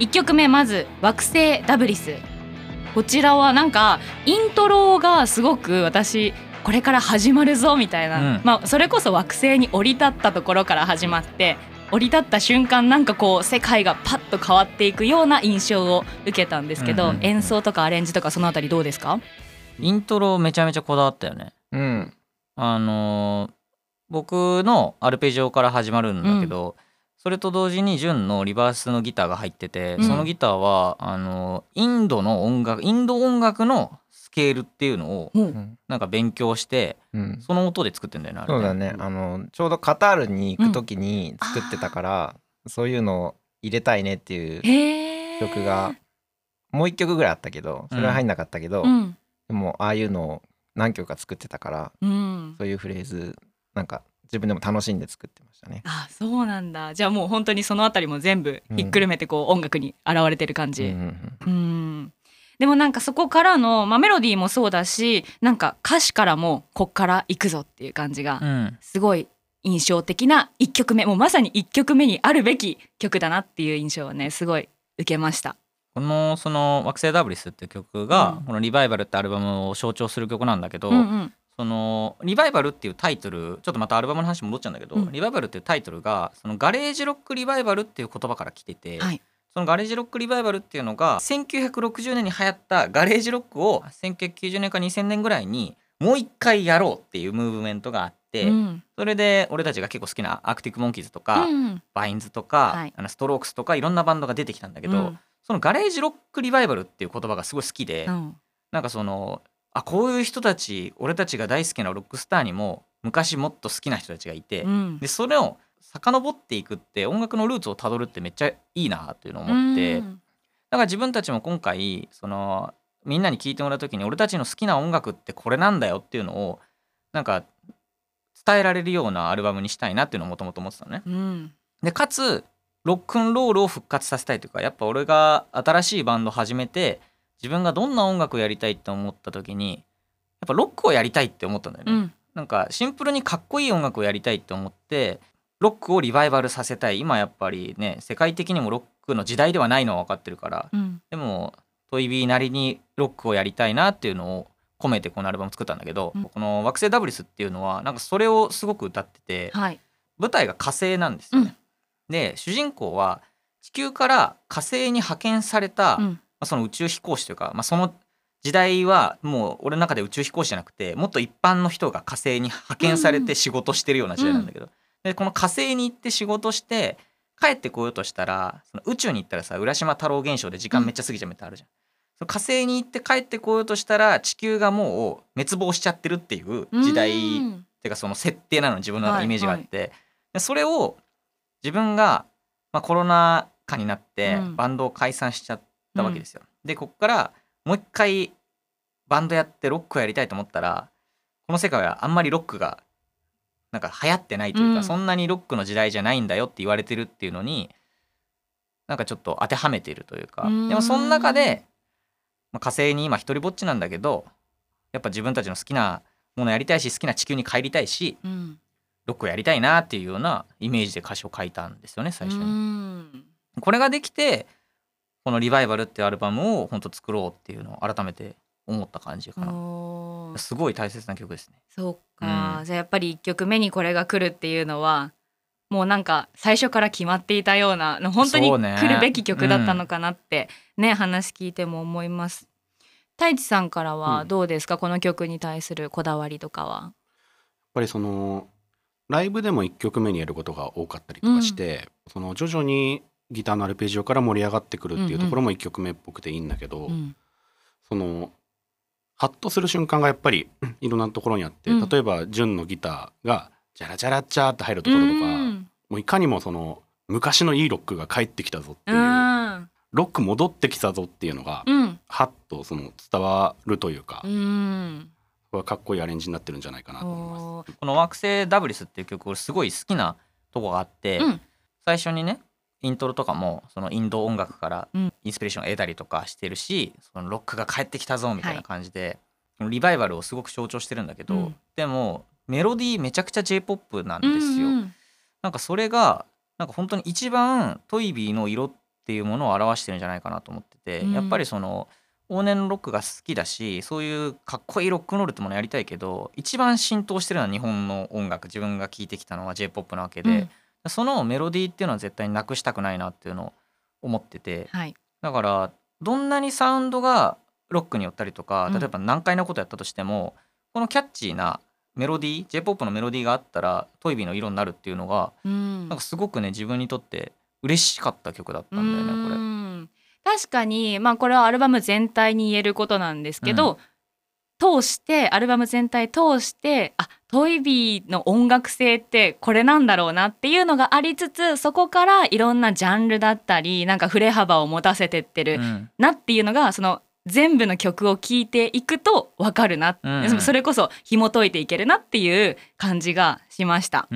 1曲目まず「惑星ダブリス」。こちらはなんかイントロがすごく私これから始まるぞみたいな、まあそれこそ惑星に降り立ったところから始まって、降り立った瞬間なんかこう世界がパッと変わっていくような印象を受けたんですけど、演奏とかアレンジとかそのあたりどうですか？イントロめちゃめちゃこだわったよね。僕のアルペジオから始まるんだけど、それと同時に純のリバースのギターが入ってて、そのギターはインド音楽のスケールっていうのをなんか勉強して、その音で作ってんだよね。そうだね、ちょうどカタールに行く時に作ってたから、そういうのを入れたいねっていう曲がもう一曲ぐらいあったけど、それは入んなかったけど、でもああいうのを何曲か作ってたから、そういうフレーズなんか自分でも楽しんで作ってましたね。あ、そうなんだ。じゃあもう本当にそのあたりも全部ひっくるめてこう音楽に現れてる感じ。でもなんかそこからの、まあ、メロディーもそうだし、なんか歌詞からもこっから行くぞっていう感じがすごい印象的な1曲目、もうまさに1曲目にあるべき曲だなっていう印象をねすごい受けました。その惑星ダブリスっていう曲が、このリバイバルってアルバムを象徴する曲なんだけど、そのリバイバルっていうタイトル、ちょっとまたアルバムの話戻っちゃうんだけど、リバイバルっていうタイトルがそのガレージロックリバイバルっていう言葉から来てて、そのガレージロックリバイバルっていうのが1960年に流行ったガレージロックを1990年か2000年ぐらいにもう一回やろうっていうムーブメントがあって、それで俺たちが結構好きなアークティックモンキーズとか、バインズとか、ストロークスとかいろんなバンドが出てきたんだけど、そのガレージロックリバイバルっていう言葉がすごい好きで、なんかそのこういう人たち、俺たちが大好きなロックスターにも昔もっと好きな人たちがいて、でそれを遡っていくって音楽のルーツをたどるってめっちゃいいなっていうのを思って、だから自分たちも今回そのみんなに聞いてもらう時に俺たちの好きな音楽ってこれなんだよっていうのをなんか伝えられるようなアルバムにしたいなっていうのをもともと思ってたのね。でかつロックンロールを復活させたいというか、やっぱ俺が新しいバンド始めて自分がどんな音楽をやりたいって思った時にやっぱロックをやりたいって思ったんだよね。なんかシンプルにかっこいい音楽をやりたいって思ってロックをリバイバルさせたい。今やっぱりね世界的にもロックの時代ではないのは分かってるから、でもトイビーなりにロックをやりたいなっていうのを込めてこのアルバム作ったんだけど、この惑星ダブリスっていうのはなんかそれをすごく歌ってて、舞台が火星なんですよね。で主人公は地球から火星に派遣された、その宇宙飛行士というか、その時代はもう俺の中で宇宙飛行士じゃなくてもっと一般の人が火星に派遣されて仕事してるような時代なんだけど、でこの火星に行って仕事して帰ってこようとしたら、その宇宙に行ったらさ浦島太郎現象で時間めっちゃ過ぎちゃうみたいなあるじゃん。その火星に行って帰ってこようとしたら地球がもう滅亡しちゃってるっていう時代っていうかその設定なの自分のイメージがあって、でそれを自分が、コロナ禍になってバンドを解散しちゃったわけですよ。でこっからもう一回バンドやってロックをやりたいと思ったらこの世界はあんまりロックがなんか流行ってないというか、そんなにロックの時代じゃないんだよって言われてるっていうのになんかちょっと当てはめているというか、でもその中で、火星に今一人ぼっちなんだけどやっぱ自分たちの好きなものやりたいし好きな地球に帰りたいし、ロックをやりたいなっていうようなイメージで歌詞を書いたんですよね最初に。これができてこのリバイバルっていうアルバムを本当作ろうっていうのを改めて思った感じかな。すごい大切な曲ですね。そうか、じゃあやっぱり1曲目にこれが来るっていうのはもうなんか最初から決まっていたような本当に来るべき曲だったのかなってね、話聞いても思います。太一さんからはどうですか、この曲に対するこだわりとかは。やっぱりそのライブでも1曲目にやることが多かったりとかして、その徐々にギターのアルペジオから盛り上がってくるっていうところも1曲目っぽくていいんだけど、そのハッとする瞬間がやっぱりいろんなところにあって、例えば純のギターがジャラジャラチャーって入るところとか、もういかにもその昔のいいロックが帰ってきたぞっていう、ロック戻ってきたぞっていうのが、ハッとその伝わるというか、これはかっこいいアレンジになってるんじゃないかなと思います。この惑星ダブリスっていう曲俺すごい好きなとこがあって、最初にねイントロとかもそのインド音楽からインスピレーションを得たりとかしてるし、そのロックが帰ってきたぞみたいな感じで、リバイバルをすごく象徴してるんだけど、でもメロディーめちゃくちゃ J-POP なんですよ。なんかそれがなんか本当に一番トイビーの色っっていうものを表してるんじゃないかなと思ってて、やっぱりその往年のロックが好きだし、そういうかっこいいロックンロールってものやりたいけど、一番浸透してるのは日本の音楽、自分が聴いてきたのは J-POP なわけで、そのメロディーっていうのは絶対になくしたくないなっていうのを思ってて、はい、だからどんなにサウンドがロックによったりとか、例えば難解なことやったとしても、このキャッチーなメロディー、 J-POP のメロディーがあったらトイビーの色になるっていうのが、なんかすごくね、自分にとって嬉しかった曲だったんだよね。これ確かに、まあ、これはアルバム全体に言えることなんですけど、通してアルバム全体通して、あ、トイビーの音楽性ってこれなんだろうなっていうのがありつつ、そこからいろんなジャンルだったりなんか振れ幅を持たせてってるなっていうのが、その全部の曲を聴いていくと分かるな、それこそ紐解いていけるなっていう感じがしました、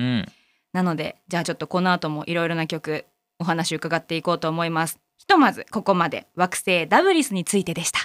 なのでじゃあちょっとこの後もいろいろな曲お話伺っていこうと思います。ひとまずここまで惑星ダブリスについてでした。